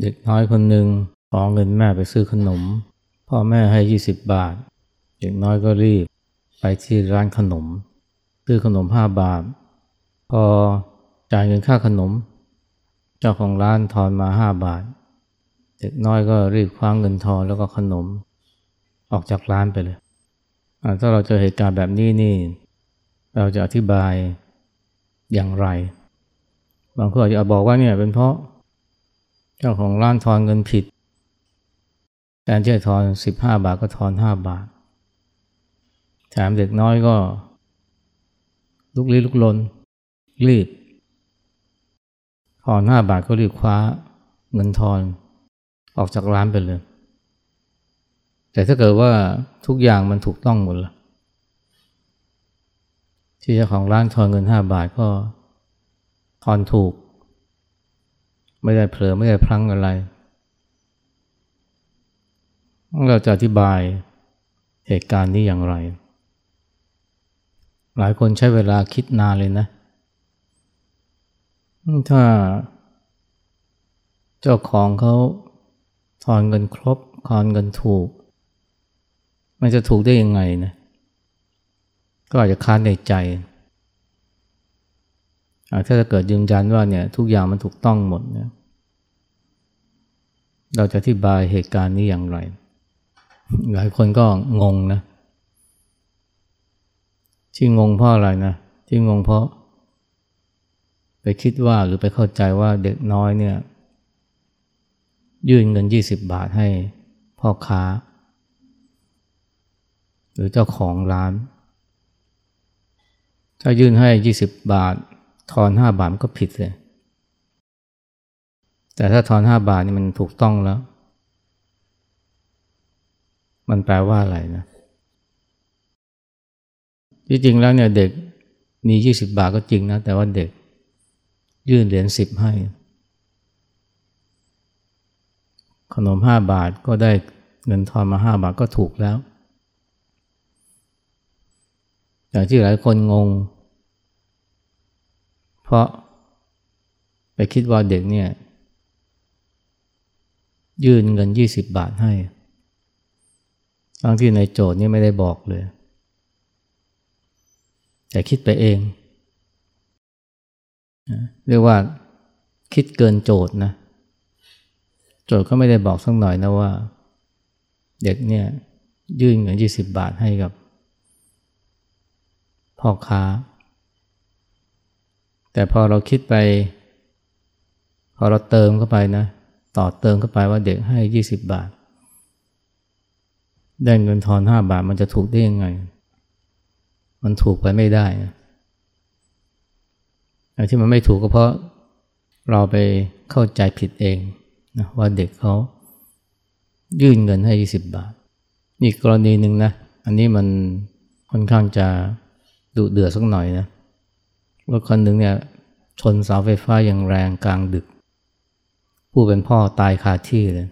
เด็กน้อยคนหนึ่งขอเงินแม่ไปซื้อขนมพ่อแม่ให้20 บาทเด็กน้อยก็รีบไปที่ร้านขนมซื้อขนม5 บาทพอจ่ายเงินค่าขนมเจ้าของร้านทอนมา5 บาทเด็กน้อยก็รีบคว้าเงินทอนแล้วก็ขนมออกจากร้านไปเลยถ้าเราเจอเหตุการณ์แบบนี้นี่เราจะอธิบายอย่างไรบางคนอาจจะบอกว่าเนี่ยเป็นเพราะเจ้าของร้านทอนเงินผิดแทนที่จะทอน15 บาทก็ทอน5 บาทแถมเด็กน้อยก็ลุกลี้ลุกลนรีบทอน5 บาทก็รีบคว้าเงินทอนออกจากร้านไปเลยแต่ถ้าเกิดว่าทุกอย่างมันถูกต้องหมดละที่เจ้าของร้านทอนเงิน5 บาทก็ทอนถูกไม่ได้เผลอไม่ได้พลั้งอะไรเราจะอธิบายเหตุการณ์นี้อย่างไรหลายคนใช้เวลาคิดนานเลยนะถ้าเจ้าของเขาทอนเงินครบทอนเงินถูกมันจะถูกได้ยังไงนะก็อาจจะค้านในใจถ้าเกิดยืนยันว่าเนี่ยทุกอย่างมันถูกต้องหมดเนี่ยเราจะอธิบายเหตุการณ์นี้อย่างไรหลายคนก็งงนะที่งงเพราะอะไรนะที่งงเพราะไปคิดว่าหรือไปเข้าใจว่าเด็กน้อยเนี่ยยื่นเงิน20 บาทให้พ่อค้าหรือเจ้าของร้านถ้ายื่นให้20 บาททอน5 บาทมันก็ผิดเลยแต่ถ้าทอน5 บาทนี่มันถูกต้องแล้วมันแปลว่าอะไรนะจริงๆแล้วเนี่ยเด็กมี20 บาทก็จริงนะแต่ว่าเด็กยื่นเหรียญ10ให้ขนม5 บาทก็ได้เงินทอนมา5 บาทก็ถูกแล้วอย่างที่หลายคนงงเพราะไปคิดว่าเด็กเนี่ยยื่นเงิน20 บาทให้ทั้งที่ในโจทย์นี่ไม่ได้บอกเลยแต่คิดไปเองเรียกว่าคิดเกินโจทย์นะโจทย์ก็ไม่ได้บอกสักหน่อยนะว่าเด็กเนี่ยยื่นเงิน20 บาทให้กับพ่อค้าแต่พอเราคิดไปพอเราเติมเข้าไปนะต่อเติมเข้าไปว่าเด็กให้20 บาทได้เงินทอน5 บาทมันจะถูกได้ยังไงมันถูกไปไม่ได้นะที่มันไม่ถูกก็เพราะเราไปเข้าใจผิดเองนะว่าเด็กเขายื่นเงินให้20 บาทนี่กรณีหนึ่งนะอันนี้มันค่อนข้างจะดุเดือดสักหน่อยนะรถคันหนึ่งเนี่ยชนเสาไฟฟ้าอย่างแรงกลางดึกผู้เป็นพ่อตายคาที่เลย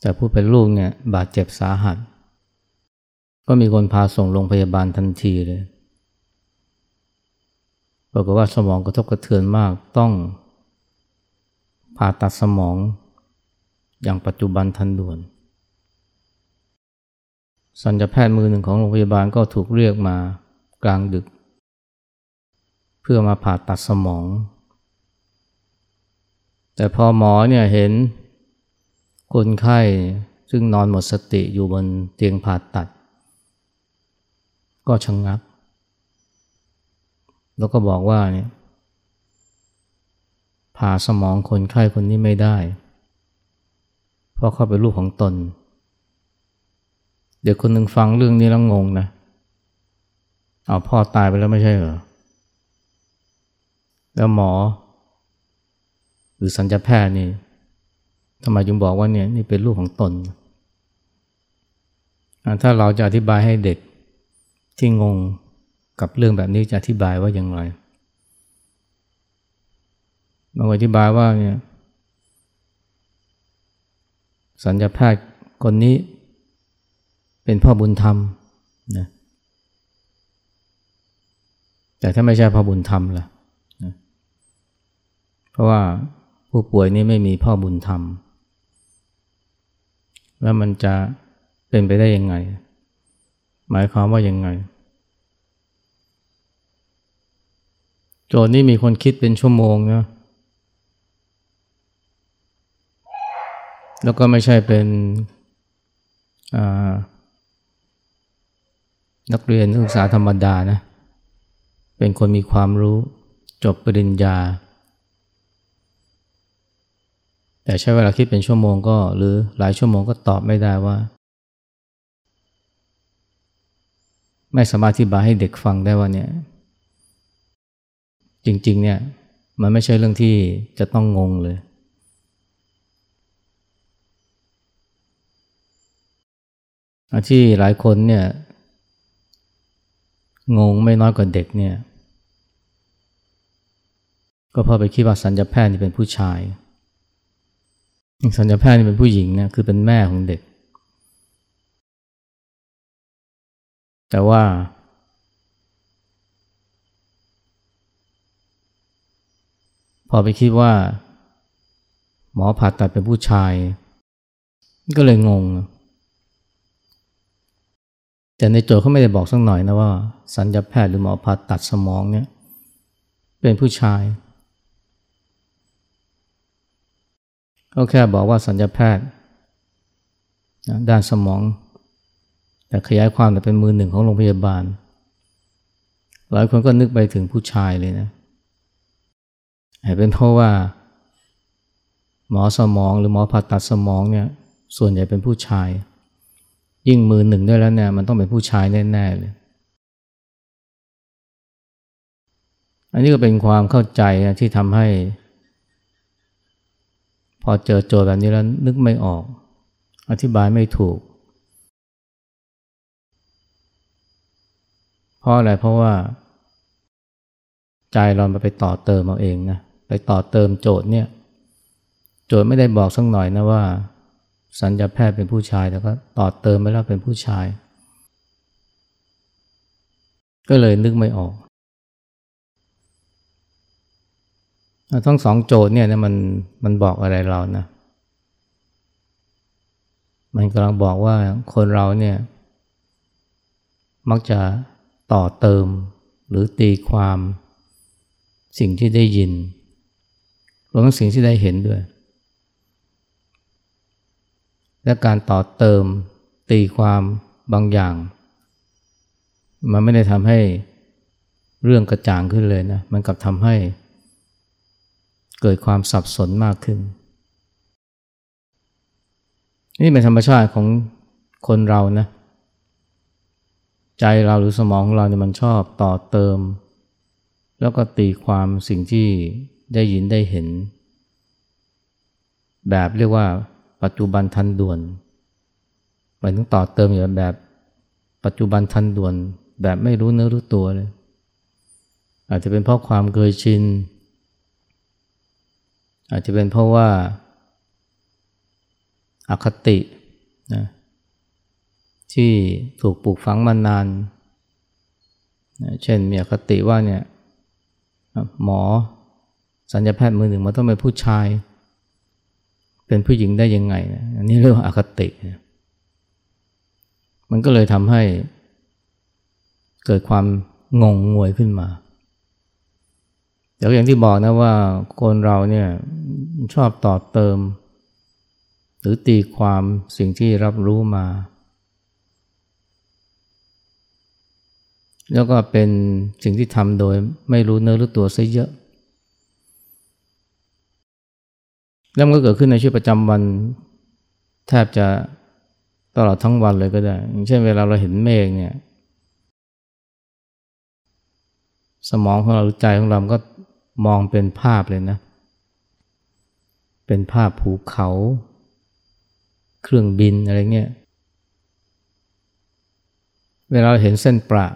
แต่ผู้เป็นลูกเนี่ยบาดเจ็บสาหัสก็มีคนพาส่งโรงพยาบาลทันทีเลยบอกว่าสมองกระทบกระเทือนมากต้องผ่าตัดสมองอย่างปัจจุบันทันด่วนสัญญาแพทย์มือหนึ่งของโรงพยาบาลก็ถูกเรียกมากลางดึกเพื่อมาผ่าตัดสมองแต่พอหมอเนี่ยเห็นคนไข้ซึ่งนอนหมดสติอยู่บนเตียงผ่าตัดก็ชะงักแล้วก็บอกว่าเนี่ยผ่าสมองคนไข้คนนี้ไม่ได้เพราะเขาเป็นลูกของตนเด็กคนหนึ่งฟังเรื่องนี้แล้วงงนะเอาพ่อตายไปแล้วไม่ใช่เหรอแล้วหมอหรือสัญญาแพทย์นี่ทำไมจึงบอกว่าเนี่ยนี่เป็นลูกของตนถ้าเราจะอธิบายให้เด็กที่งงกับเรื่องแบบนี้จะอธิบายว่าอย่างไรเราอธิบายว่าเนี่ยสัญญาแพทย์คนนี้เป็นพ่อบุญธรรมนะแต่ถ้าไม่ใช่พ่อบุญธรรมล่ะนะเพราะว่า ผู้ป่วยนี่ไม่มีพ่อบุญธรรมแล้วมันจะเป็นไปได้ยังไงหมายความว่ายังไงโจทย์นี่มีคนคิดเป็นชั่วโมงนะแล้วก็ไม่ใช่เป็นนักเรียนนักศึกษาธรรมดานะเป็นคนมีความรู้จบปริญญาแต่ใช้เวลาคิดเป็นชั่วโมงก็หรือหลายชั่วโมงก็ตอบไม่ได้ว่าไม่สามารถอธิบายให้เด็กฟังได้ว่าเนี่ยจริงๆเนี่ยมันไม่ใช่เรื่องที่จะต้องงงเลยที่หลายคนเนี่ยงงไม่น้อยกว่าเด็กเนี่ยก็พอไปคิดว่าสัญญาแพทย์นี่เป็นผู้ชายสัญญาแพทย์นี่เป็นผู้หญิงนะคือเป็นแม่ของเด็กแต่ว่าพอไปคิดว่าหมอผ่าตัดเป็นผู้ชายก็เลยงงแต่ในโจทย์เขาไม่ได้บอกสักหน่อยนะว่าสัญญาแพทย์หรือหมอผ่าตัดสมองเนี่ยเป็นผู้ชายเขาแค่บอกว่าสัญญาแพทย์ด้านสมองแต่ขยายความแต่เป็นมือหนึ่งของโรงพยาบาลหลายคนก็นึกไปถึงผู้ชายเลยนะเป็นเพราะว่าหมอสมองหรือหมอผ่าตัดสมองเนี่ยส่วนใหญ่เป็นผู้ชายยิ่งมือหนึ่งด้วยแล้วเนี่ยมันต้องเป็นผู้ชายแน่ๆเลยอันนี้ก็เป็นความเข้าใจนะที่ทำให้พอเจอโจทย์แบบนี้แล้วนึกไม่ออกอธิบายไม่ถูกเพราะอะไรเพราะว่าใจเราไปต่อเติมเอาเองนะไปต่อเติมโจทย์เนี่ยโจทย์ไม่ได้บอกสักหน่อยนะว่าสัญญาแพทย์เป็นผู้ชายแต่ก็ต่อเติมไปแล้วเป็นผู้ชายก็เลยนึกไม่ออกทั้งสองโจทย์เนี่ยนะมันบอกอะไรเรานะมันกำลังบอกว่าคนเราเนี่ยมักจะต่อเติมหรือตีความสิ่งที่ได้ยินรวมทั้งสิ่งที่ได้เห็นด้วยและการต่อเติมตีความบางอย่างมันไม่ได้ทำให้เรื่องกระจ่างขึ้นเลยนะมันกลับทำให้เกิดความสับสนมากขึ้นนี่เป็นธรรมชาติของคนเรานะใจเราหรือสมองของเราเนี่ยมันชอบต่อเติมแล้วก็ตีความสิ่งที่ได้ยินได้เห็นแบบเรียกว่าปัจจุบันทันด่วนหมายถึงต่อเติมอย่างแบบปัจจุบันทันด่วนแบบไม่รู้เนื้อรู้ตัวเลยอาจจะเป็นเพราะความเคยชินอาจจะเป็นเพราะว่าอคตินะที่ถูกปลูกฝังมานานนะเช่นมีอคติว่าเนี่ยหมอสัญญาแพทย์มือหนึ่งมันต้องเป็นผู้ชายเป็นผู้หญิงได้ยังไงนะอันนี้เรียกว่าอคตินะมันก็เลยทำให้เกิดความงงงวยขึ้นมาแต่อย่างที่บอกนะว่าคนเราเนี่ยชอบต่อเติมหรือตีความสิ่งที่รับรู้มาแล้วก็เป็นสิ่งที่ทำโดยไม่รู้เนื้อรู้ตัวซะเยอะแล้วมันก็เกิดขึ้นในชีวิตประจำวันแทบจะตลอดทั้งวันเลยก็ได้อย่างเช่นเวลาเราเห็นเมฆเนี่ยสมองของเราใจของเราก็มองเป็นภาพเลยนะเป็นภาพภูเขาเครื่องบินอะไรเงี้ยเวลาเราเห็นเส้นประ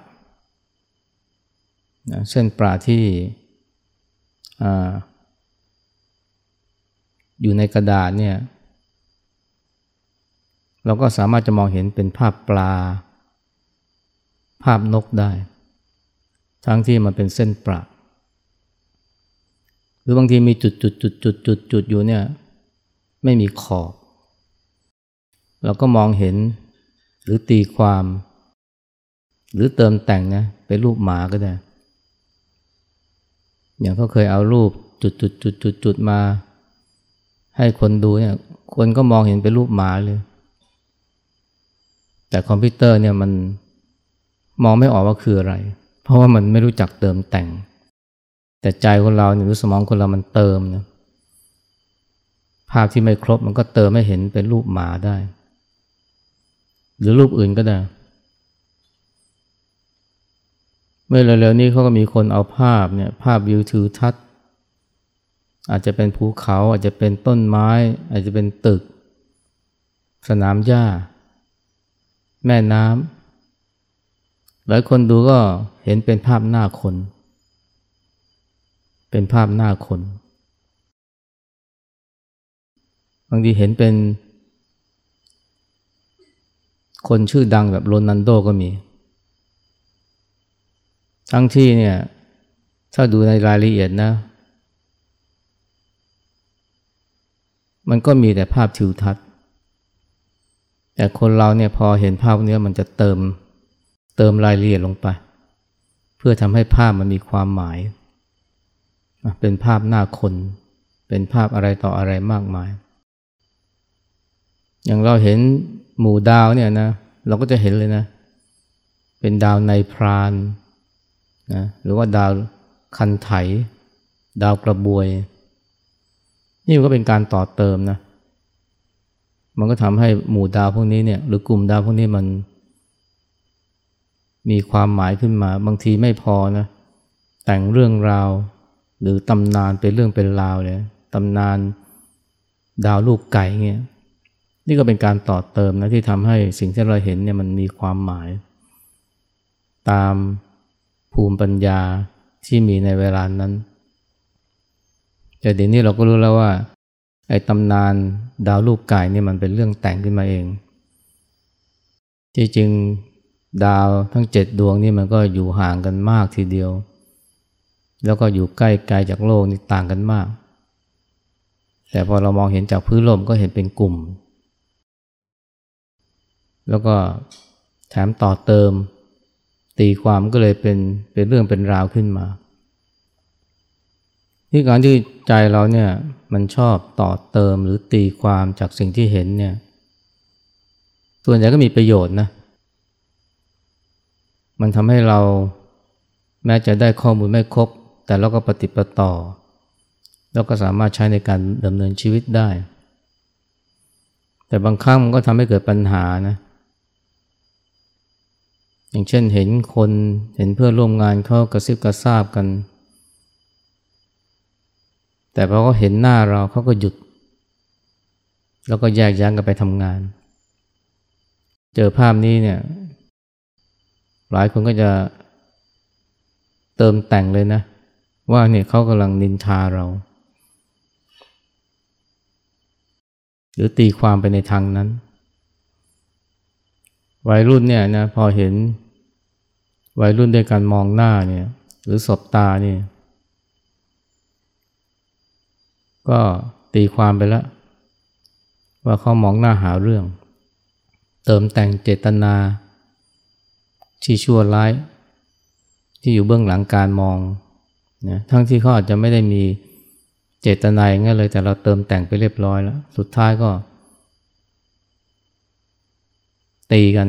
นะเส้นประที่อยู่ในกระดาษเนี่ยเราก็สามารถจะมองเห็นเป็นภาพปลาภาพนกได้ทั้งที่มันเป็นเส้นประ หรือบางทีมีจุดอยู่เนี่ยไม่มีขอบเราก็มองเห็นหรือตีความหรือเติมแต่งนะเป็นรูปหมาก็ได้อย่างเขาเคยเอารูปจุดๆๆๆมาให้คนดูเนี่ยคนก็มองเห็นเป็นรูปหมาเลยแต่คอมพิวเตอร์เนี่ยมันมองไม่ออกว่าคืออะไรเพราะว่ามันไม่รู้จักเติมแต่งแต่ใจคนเราหรือสมองคนเรามันเติมนะภาพที่ไม่ครบมันก็เติมให้เห็นเป็นรูปหมาได้หรือรูปอื่นก็ได้เมื่อเร็วๆนี้เขาก็มีคนเอาภาพเนี่ยภาพวิวทิวทัศน์อาจจะเป็นภูเขาอาจจะเป็นต้นไม้อาจจะเป็นตึกสนามหญ้าแม่น้ำหลายคนดูก็เห็นเป็นภาพหน้าคนเป็นภาพหน้าคนบางทีเห็นเป็นคนชื่อดังแบบโรนัลโดก็มีทั้งที่เนี่ยถ้าดูในรายละเอียดนะมันก็มีแต่ภาพทิวทัศน์แต่คนเราเนี่ยพอเห็นภาพนี้มันจะเติมรายละเอียดลงไปเพื่อทำให้ภาพมันมีความหมายเป็นภาพหน้าคนเป็นภาพอะไรต่ออะไรมากมายอย่างเราเห็นหมู่ดาวเนี่ยนะเราก็จะเห็นเลยนะเป็นดาวในพรานนะหรือว่าดาวคันไถดาวกระบวยนี่มันก็เป็นการต่อเติมนะมันก็ทำให้หมู่ดาวพวกนี้เนี่ยหรือกลุ่มดาวพวกนี้มันมีความหมายขึ้นมาบางทีไม่พอนะแต่งเรื่องราวหรือตำนานเป็นเรื่องเป็นราวเลยตำนานดาวลูกไก่เงี้ยนี่ก็เป็นการต่อเติมนะที่ทำให้สิ่งที่เราเห็นเนี่ยมันมีความหมายตามภูมิปัญญาที่มีในเวลานั้นแต่เดี๋ยวนี้เราก็รู้แล้วว่าไอ้ตำนานดาวลูกไก่เนี่ยมันเป็นเรื่องแต่งขึ้นมาเองที่จริงดาวทั้ง7ดวงนี่มันก็อยู่ห่างกันมากทีเดียวแล้วก็อยู่ใกล้ไกลจากโลกนี่ต่างกันมากแต่พอเรามองเห็นจากพื้นโลกก็เห็นเป็นกลุ่มแล้วก็แถมต่อเติมตีความก็เลยเป็นเรื่องเป็นราวขึ้นมาที่การที่ใจเราเนี่ยมันชอบต่อเติมหรือตีความจากสิ่งที่เห็นเนี่ยส่วนใหญ่ก็มีประโยชน์นะมันทำให้เราแม้จะได้ข้อมูลไม่ครบแต่เราก็ปฏิปต่อแล้วก็สามารถใช้ในการดำเนินชีวิตได้แต่บางครั้งมันก็ทำให้เกิดปัญหานะอย่างเช่นเห็นคนเห็นเพื่อนร่วมงานเขากระซิบกระซาบกันแต่พอเขาเห็นหน้าเราเขาก็หยุดแล้วก็แยกย้ายกันไปทำงานเจอภาพนี้เนี่ยหลายคนก็จะเติมแต่งเลยนะว่าเนี่ยเขากำลังนินทาเราหรือตีความไปในทางนั้นวัยรุ่นเนี่ยนะพอเห็นวัยรุ่นด้วยการมองหน้าเนี่ยหรือสบตาเนี่ยก็ตีความไปแล้วว่าเขามองหน้าหาเรื่องเติมแต่งเจตนาที่ชั่วร้ายที่อยู่เบื้องหลังการมองนะทั้งที่เขาอาจจะไม่ได้มีเจตนาอย่างนั้นเลยแต่เราเติมแต่งไปเรียบร้อยแล้วสุดท้ายก็ตีกัน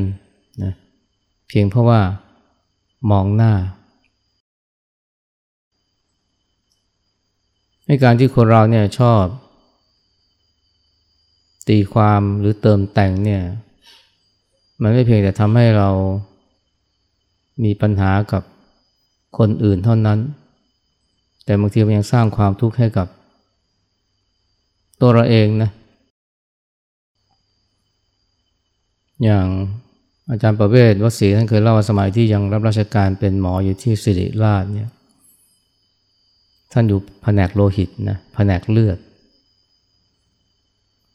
นะเพียงเพราะว่ามองหน้าในการที่คนเราเนี่ยชอบตีความหรือเติมแต่งเนี่ยมันไม่เพียงแต่ทำให้เรามีปัญหากับคนอื่นเท่านั้นแต่บางทีมันยังสร้างความทุกข์ให้กับตัวเราเองนะอย่างอาจารย์ประเวศวสีท่านเคยเล่าสมัยที่ยังรับราชการเป็นหมออยู่ที่ศิริราชเนี่ยท่านอยู่แผนกโลหิตนะแผนกเลือด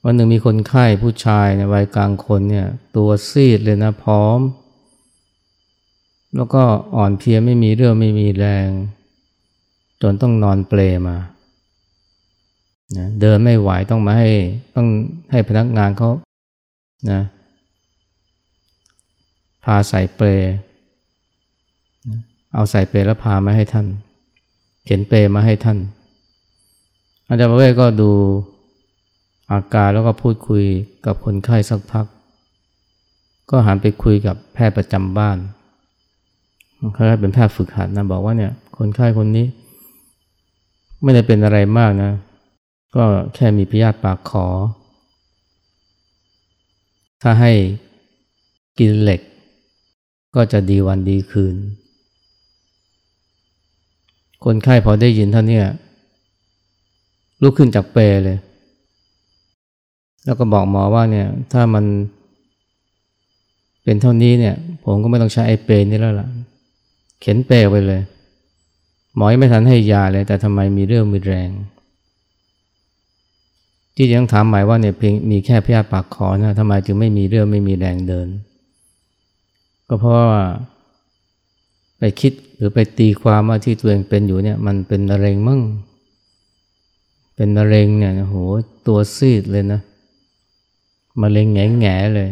วันหนึ่งมีคนไข้ผู้ชายในวัยกลางคนเนี่ยตัวซีดเลยนะพร้อมแล้วก็อ่อนเพลียไม่มีเรี่ยวไม่มีแรงจนต้องนอนเปลมา นะเดินไม่ไหวต้องมาให้พนักงานเขานะพาใส่เปลเอาใส่เปลแล้วพามาให้ท่านเข็นเปลมาให้ท่านอาจารย์ประเวศก็ดูอาการแล้วก็พูดคุยกับคนไข้สักพักก็หันไปคุยกับแพทย์ประจำบ้านเขาเป็นแพทย์ฝึกหัดนะบอกว่าเนี่ยคนไข้คนนี้ไม่ได้เป็นอะไรมากนะก็แค่มีพยาธิปากขอถ้าให้กินเหล็กก็จะดีวันดีคืนคนไข้พอได้ยินเท่านี้ลุกขึ้นจากเปลเลยแล้วก็บอกหมอว่าเนี่ยถ้ามันเป็นเท่านี้เนี่ยผมก็ไม่ต้องใช้ไอ้เปลนี่แล้วล่ะเข็นเปลไปเลยหมอไม่ทันให้ยาเลยแต่ทำไมมีเรื่องมีแรงที่ยังถามหมายว่าเนี่ยเพียงมีแค่พยาธิปากขอนะทำไมจึงไม่มีเรื่องไม่มีแรงเดินก็เพราะว่าไปคิดหรือไปตีความว่าที่ตัวเองเป็นอยู่เนี่ยมันเป็นมะเร็งมั่งเป็นมะเร็งเนี่ยโหตัวซีดเลยนะมะเร็งแง่ๆเลย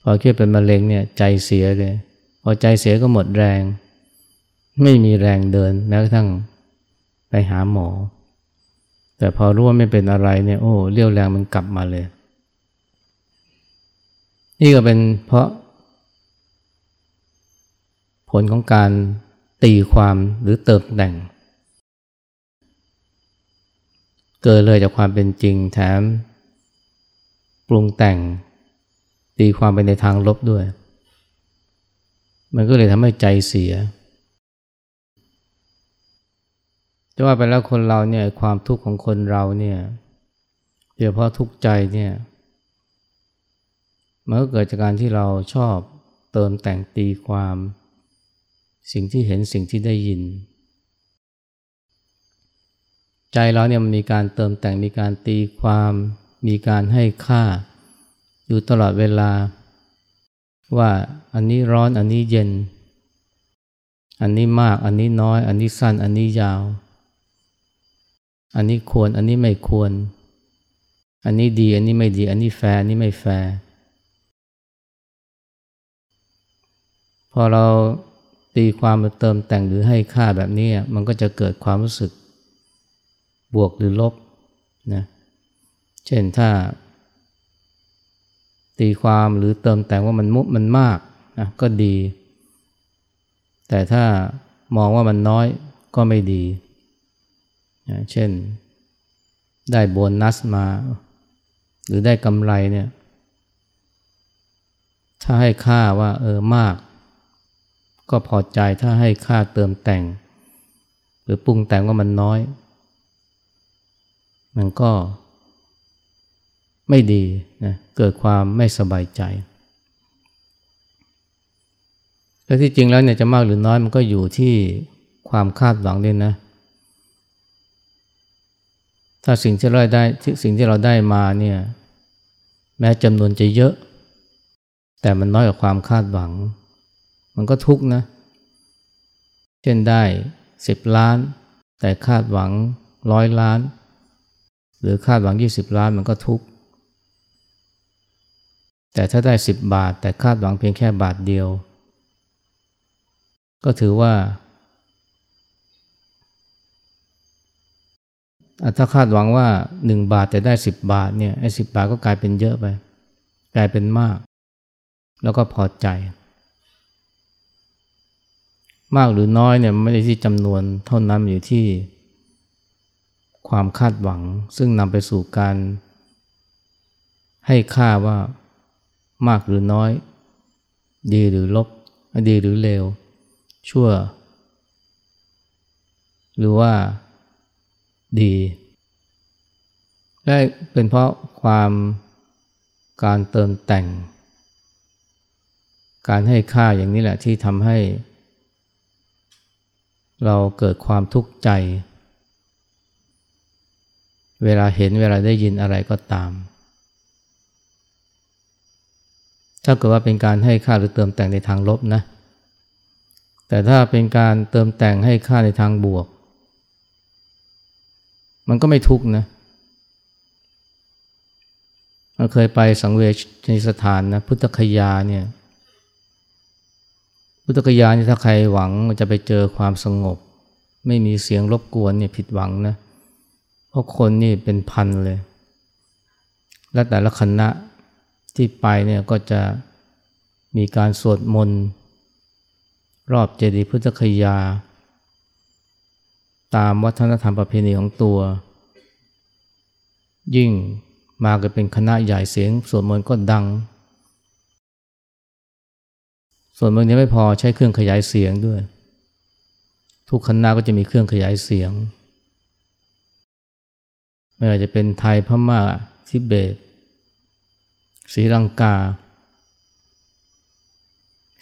พอคิดเป็นมะเร็งเนี่ยใจเสียเลยพอใจเสียก็หมดแรงไม่มีแรงเดินแม้กระทั่งไปหาหมอแต่พอรู้ว่าไม่เป็นอะไรเนี่ยโอ้เรี่ยวแรงมันกลับมาเลยนี่ก็เป็นเพราะผลของการตีความหรือเติมแต่งเกินเลยจากความเป็นจริงแถมปรุงแต่งตีความไปในทางลบด้วยมันก็เลยทำให้ใจเสียจะว่าไปแล้วคนเราเนี่ยความทุกข์ของคนเราเนี่ยโดยเฉพาะทุกข์ใจเนี่ยมันก็เกิดจากการที่เราชอบเติมแต่งตีความสิ่งที่เห็นสิ่งที่ได้ยินใจเราเนี่ยมันมีการเติมแต่งมีการตีความมีการให้ค่าอยู่ตลอดเวลาว่าอันนี้ร้อนอันนี้เย็นอันนี้มากอันนี้น้อยอันนี้สั้นอันนี้ยาวอันนี้ควรอันนี้ไม่ควรอันนี้ดีอันนี้ไม่ดีอันนี้แฟร์อันนี้ไม่แฟร์พอเราตีความมาเติมแต่งหรือให้ค่าแบบนี้มันก็จะเกิดความรู้สึกบวกหรือลบนะเช่นถ้าตีความหรือเติมแต่งว่ามันมากนะก็ดีแต่ถ้ามองว่ามันน้อยก็ไม่ดีนะเช่นได้โบนัสมาหรือได้กำไรเนี่ยถ้าให้ค่าว่ามากก็พอใจถ้าให้ค่าเติมแต่งหรือปรุงแต่งว่ามันน้อยมันก็ไม่ดีนะเกิดความไม่สบายใจและที่จริงแล้วเนี่ยจะมากหรือน้อยมันก็อยู่ที่ความคาดหวังด้วยนะถ้าสิ่งที่เราได้มาเนี่ยแม้จำนวนจะเยอะแต่มันน้อยกว่าความคาดหวังมันก็ทุกข์นะเช่นได้10ล้านแต่คาดหวัง100ล้านหรือคาดหวัง20ล้านมันก็ทุกข์แต่ถ้าได้10บาทแต่คาดหวังเพียงแค่บาทเดียวก็ถือว่าถ้าคาดหวังว่า1บาทแต่ได้10บาทเนี่ยไอ้10บาทก็กลายเป็นเยอะไปกลายเป็นมากแล้วก็พอใจมากหรือน้อยเนี่ยไม่ได้ที่จำนวนเท่านั้นอยู่ที่ความคาดหวังซึ่งนำไปสู่การให้ค่าว่ามากหรือน้อยดีหรือลบดีหรือเลวชั่วหรือว่าดีและเป็นเพราะความการเติมแต่งการให้ค่าอย่างนี้แหละที่ทำให้เราเกิดความทุกข์ใจเวลาเห็นเวลาได้ยินอะไรก็ตามถ้าเกิดว่าเป็นการให้ค่าหรือเติมแต่งในทางลบนะแต่ถ้าเป็นการเติมแต่งให้ค่าในทางบวกมันก็ไม่ทุกข์นะ เคยไปสังเวชนีสถานนะพุทธคยาเนี่ยพุทธคยานี่ถ้าใครหวังจะไปเจอความสงบไม่มีเสียงรบกวนเนี่ยผิดหวังนะเพราะคนนี่เป็นพันเลยและแต่ละคณะที่ไปเนี่ยก็จะมีการสวดมนต์รอบเจดีย์พุทธคยาตามวัฒนธรรมประเพณีของตัวยิ่งมากันเป็นคณะใหญ่เสียงสวดมนต์ก็ดังส่วนเมืองนี้ไม่พอใช้เครื่องขยายเสียงด้วยทุกคณะก็จะมีเครื่องขยายเสียงไม่ว่าจะเป็นไทยพม่าทิเบตศรีลังกา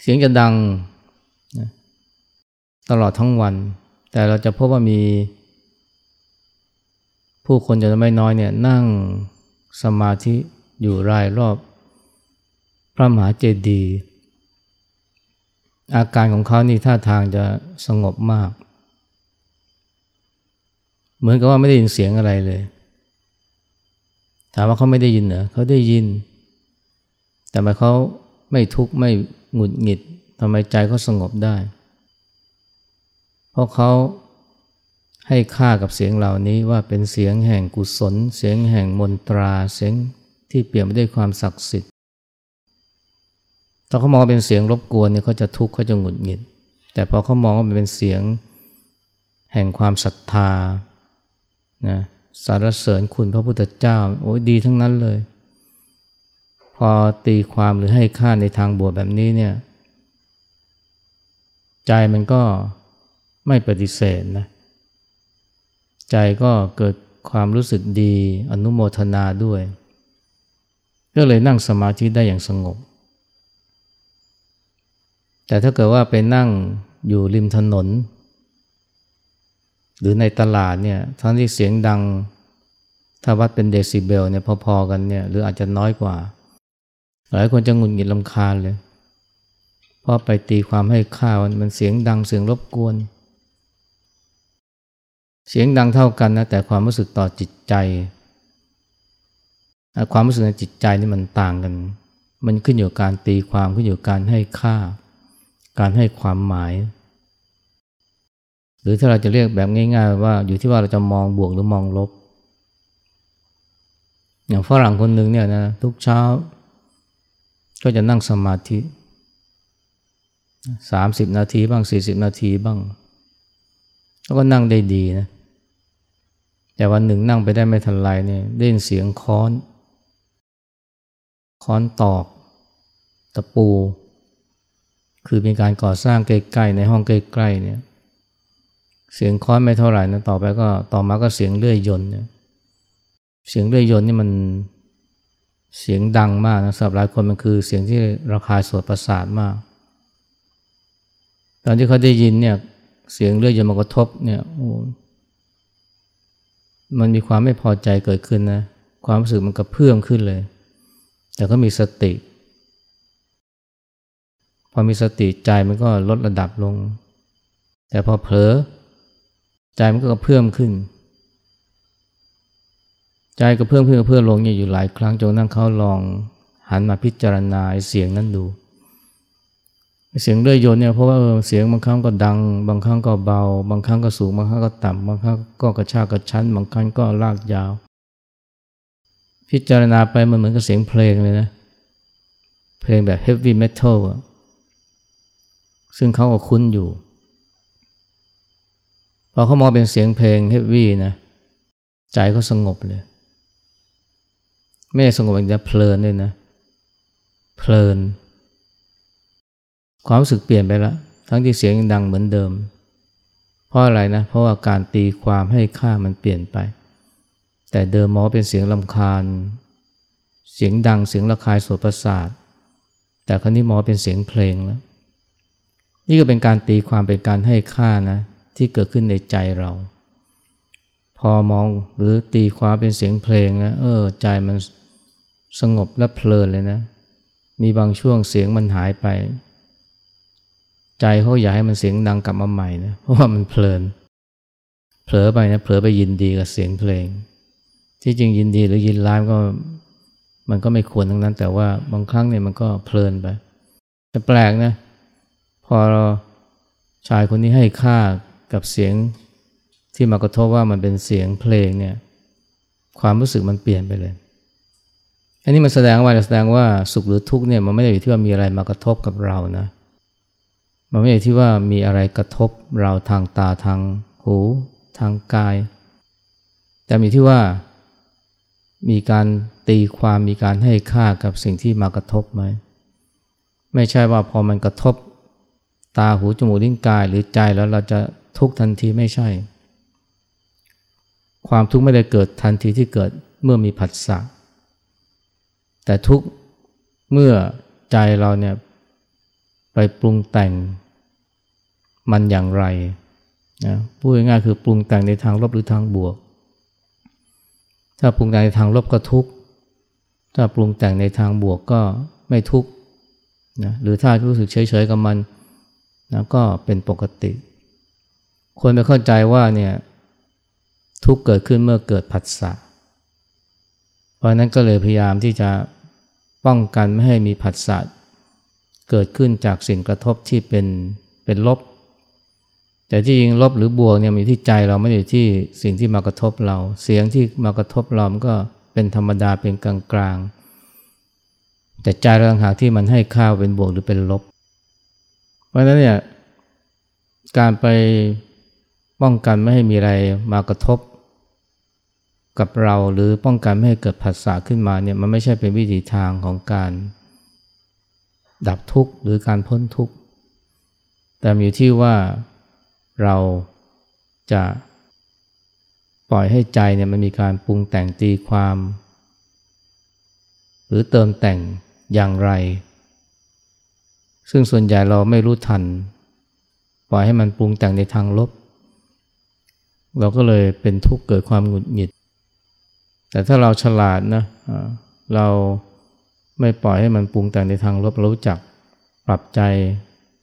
เสียงจะดังตลอดทั้งวันแต่เราจะพบว่ามีผู้คนจำนวนไม่น้อยเนี่ยนั่งสมาธิอยู่รายรอบพระมหาเจดีย์อาการของเขานี่ท่าทางจะสงบมากเหมือนกับว่าไม่ได้ยินเสียงอะไรเลยถามว่าเขาไม่ได้ยินเหรอเขาได้ยินแต่มาเขาไม่ทุกข์ไม่หงุดหงิดทำไมใจเขาสงบได้เพราะเขาให้ค่ากับเสียงเหล่านี้ว่าเป็นเสียงแห่งกุศลเสียงแห่งมนตราเสียงที่เปลี่ยนไปด้วยความศักดิ์สิทธิ์ถ้าเขามองเป็นเสียงรบกวนเนี่ยเขาจะทุกข์เขาจะหงุดหงิดแต่พอเขามองว่ามันเป็นเสียงแห่งความศรัทธานะสรรเสริญคุณพระพุทธเจ้าโอ้ยดีทั้งนั้นเลยพอตีความหรือให้ค่าในทางบวกแบบนี้เนี่ยใจมันก็ไม่ปฏิเสธนะใจก็เกิดความรู้สึกดีอนุโมทนาด้วยก็เลยนั่งสมาธิได้อย่างสงบแต่ถ้าเกิดว่าไปนั่งอยู่ริมถนนหรือในตลาดเนี่ยทั้งที่เสียงดังถ้าวัดเป็นเดซิเบลเนี่ยพอๆกันเนี่ยหรืออาจจะน้อยกว่าหลายคนจะหงุดหงิดรำคาญเลยเพราะไปตีความให้ค่ามันเสียงดังเสียงรบกวนเสียงดังเท่ากันนะแต่ความรู้สึกต่อจิตใจความรู้สึกในจิตใจนี่มันต่างกันมันขึ้นอยู่กับการตีความขึ้นอยู่กับการให้ค่าการให้ความหมายหรือถ้าเราจะเรียกแบบง่ายๆว่าอยู่ที่ว่าเราจะมองบวกหรือมองลบอย่างฝรั่งคนหนึ่งเนี่ยนะทุกเช้าก็จะนั่งสมาธิ30นาทีบ้าง40นาทีบ้างแล้วก็นั่งได้ดีนะแต่วันหนึ่งนั่งไปได้ไม่ทันไรเนี่ยได้ยินเสียงค้อนตอกตะปูคือเป็นการก่อสร้างใกล้ๆในห้องใกล้ๆเนี่ยเสียงค้อนไม่เท่าไหร่นะต่อไปก็ต่อมาก็เสียงเลื่อยยนต์เนี่ยเสียงเลื่อยยนต์นี่มันเสียงดังมากนะสำหรับหลายคนมันคือเสียงที่ระคายโสตประสาทมากตอนที่เขาได้ยินเนี่ยเสียงเลื่อยยนต์มากระทบเนี่ยมันมีความไม่พอใจเกิดขึ้นนะความรู้สึกมันกระเพื่อมขึ้นเลยแต่ก็มีสติพอมีสติใจมันก็ลดระดับลงแต่พอเผลอใจมันก็กระเพื่อมขึ้นใจกระเพื่อมขึ้นกระเพื่อมลงอยู่หลายครั้งจนนั่งเขาลองหันมาพิจารณาเสียงนั้นดูเสียงเลื่อยยนต์เนี่ยเพราะว่าเสียงบางครั้งก็ดังบางครั้งก็เบาบางครั้งก็สูงบางครั้งก็ต่ำบางครั้งก็กระชากกระชั้นบางครั้งก็ลากยาวพิจารณาไปมันเหมือนกับเสียงเพลงเลยนะเพลงแบบ heavy metal ซึ่งเขาก็คุ้นอยู่พอเขามองเป็นเสียงเพลง heavy นะใจเขาสงบเลยไม่สงบอย่างเดียวเพลินด้วยนะเพลินความรู้สึกเปลี่ยนไปแล้วทั้งที่เสียงยังดังเหมือนเดิมเพราะอะไรนะเพราะว่าการตีความให้ค่ามันเปลี่ยนไปแต่เดิมมองเป็นเสียงรำคาญเสียงดังเสียงระคายโสตประสาทแต่คราวนี้มองเป็นเสียงเพลงแล้วนี่ก็เป็นการตีความเป็นการให้ค่านะที่เกิดขึ้นในใจเราพอมองหรือตีความเป็นเสียงเพลงนะใจมันสงบและเพลินเลยนะมีบางช่วงเสียงมันหายไปใจเขาอยากให้มันเสียงดังกลับมาใหม่นะเพราะว่ามันเพลินเผลอไปนะเผลอไปยินดีกับเสียงเพลงที่จริงยินดีหรือยินร้ายก็ มันก็ไม่ควรทั้งนั้นแต่ว่าบางครั้งเนี่ยมันก็เพลินไปแต่แปลกนะพอชายคนนี้ให้ค่ากับเสียงที่มากระทบว่ามันเป็นเสียงเพลงเนี่ยความรู้สึกมันเปลี่ยนไปเลยอันนี้มันแสดงว่าสุขหรือทุกข์เนี่ยมันไม่ได้อยู่ที่ว่ามีอะไรมากระทบกับเรานะมันไม่ได้ที่ว่ามีอะไรกระทบเราทางตาทางหูทางกายแต่มีที่ว่ามีการตีความมีการให้ค่ากับสิ่งที่มากระทบไหมไม่ใช่ว่าพอมันกระทบตาหูจมูกลิ้นกายหรือใจแล้วเราจะทุกข์ทันทีไม่ใช่ความทุกข์ไม่ได้เกิดทันทีที่เกิดเมื่อมีผัสสะแต่ทุกข์เมื่อใจเราเนี่ยไปปรุงแต่งมันอย่างไรนะพูดง่ายๆคือปรุงแต่งในทางลบหรือทางบวกถ้าปรุงแต่งในทางลบก็ทุกข์ถ้าปรุงแต่งในทางบวกก็ไม่ทุกข์นะหรือถ้ารู้สึกเฉยๆกับมันนะก็เป็นปกติคนไม่เข้าใจว่าเนี่ยทุกข์เกิดขึ้นเมื่อเกิดผัสสะเพราะนั้นก็เลยพยายามที่จะป้องกันไม่ให้มีผัสสะเกิดขึ้นจากสิ่งกระทบที่เป็นลบแต่ที่จริงลบหรือบวกเนี่ยมันอยู่ที่ใจเราไม่ได้อยู่ที่สิ่งที่มากระทบเราเสียงที่มากระทบเรามันก็เป็นธรรมดาเป็นกลางๆแต่ใจเราต่างหากที่มันให้ค่าเป็นบวกหรือเป็นลบเพราะฉะนั้นเนี่ยการไปป้องกันไม่ให้มีอะไรมากระทบกับเราหรือป้องกันไม่ให้เกิดผัสสะขึ้นมาเนี่ยมันไม่ใช่เป็นวิธีทางของการดับทุกข์หรือการพ้นทุกข์แต่อยู่ที่ว่าเราจะปล่อยให้ใจเนี่ยมันมีการปรุงแต่งตีความหรือเติมแต่งอย่างไรซึ่งส่วนใหญ่เราไม่รู้ทันปล่อยให้มันปรุงแต่งในทางลบเราก็เลยเป็นทุกข์เกิดความหงุดหงิดแต่ถ้าเราฉลาดนะเราไม่ปล่อยให้มันปรุงแต่งในทางลบรู้จักปรับใจ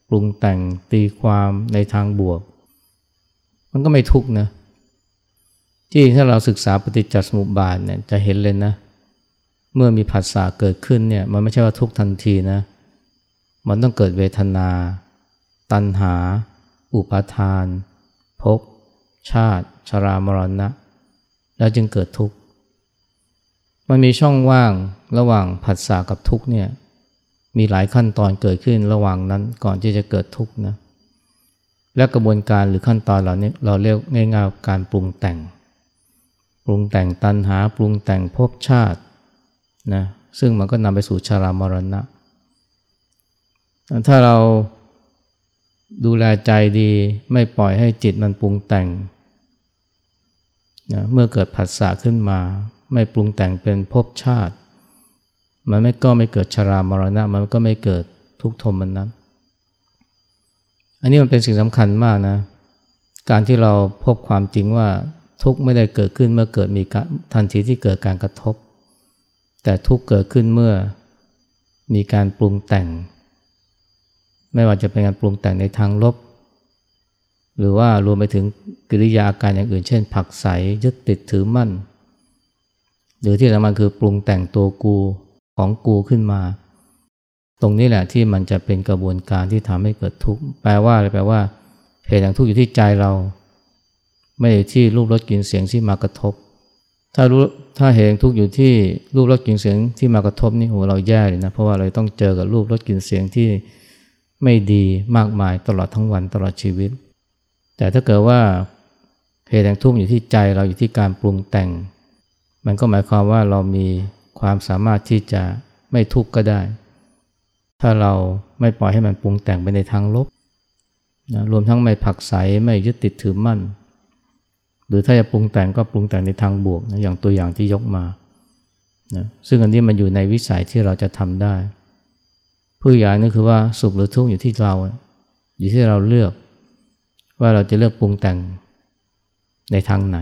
ปรุงแต่งตีความในทางบวกมันก็ไม่ทุกข์นะที่ถ้าเราศึกษาปฏิจจสมุปบาทเนี่ยจะเห็นเลยนะเมื่อมีผัสสะเกิดขึ้นเนี่ยมันไม่ใช่ว่าทุกข์ทันทีนะมันต้องเกิดเวทนาตัณหาอุปาทานภพชาติชรามรณะแล้วจึงเกิดทุกข์มันมีช่องว่างระหว่างผัสสะกับทุกข์เนี่ยมีหลายขั้นตอนเกิดขึ้นระหว่างนั้นก่อนที่จะเกิดทุกข์นะและกระบวนการหรือขั้นตอนเหล่านี้เราเรียกง่ายๆว่าการปรุงแต่งตัณหาปรุงแต่งภพชาตินะซึ่งมันก็นำไปสู่ชรามรณะถ้าเราดูแลใจดีไม่ปล่อยให้จิตมันปรุงแต่งนะเมื่อเกิดผัสสะขึ้นมาไม่ปรุงแต่งเป็นภพชาติมันก็ไม่เกิดชรามรณะมันก็ไม่เกิดทุกข์ทรมนัสอันนี้มันเป็นสิ่งสำคัญมากนะการที่เราพบความจริงว่าทุกข์ไม่ได้เกิดขึ้นเมื่อเกิดมีทันทีที่เกิดการกระทบแต่ทุกข์เกิดขึ้นเมื่อมีการปรุงแต่งไม่ว่าจะเป็นการปรุงแต่งในทางลบหรือว่ารวมไปถึงกิริยาอาการอย่างอื่นเช่นผลักไสยึดติดถือมั่นหรือที่สำคัญคือปรุงแต่งตัวกูของกูขึ้นมาตรงนี้แหละที่มันจะเป็นกระบวนการที่ทำให้เกิดทุกข์แปลว่าเหตุแห่งทุกข์อยู่ที่ใจเราไม่ได้ที่รูปรสกลิ่นเสียงที่มากระทบถ้าเหตุแห่งทุกข์อยู่ที่รูปรสกลิ่นเสียงที่มากระทบนี่โหเราแย่เลยนะเพราะว่าเราต้องเจอกับรูปรสกลิ่นเสียงที่ไม่ดีมากมายตลอดทั้งวันตลอดชีวิตแต่ถ้าเกิดว่าเหตุแห่งทุกข์อยู่ที่ใจเราอยู่ที่การปรุงแต่งมันก็หมายความว่าเรามีความสามารถที่จะไม่ทุกข์ก็ได้ถ้าเราไม่ปล่อยให้มันปรุงแต่งไปในทางลบนะรวมทั้งไม่ผลักไสไม่ยึดติดถือมั่นหรือถ้าจะปรุงแต่งก็ปรุงแต่งในทางบวกนะอย่างตัวอย่างที่ยกมานะซึ่งอันนี้มันอยู่ในวิสัยที่เราจะทำได้ผู้ใหญ่นั่นคือว่าสุขหรือทุกข์อยู่ที่เราอยู่ที่เราเลือกว่าเราจะเลือกปรุงแต่งในทางไหน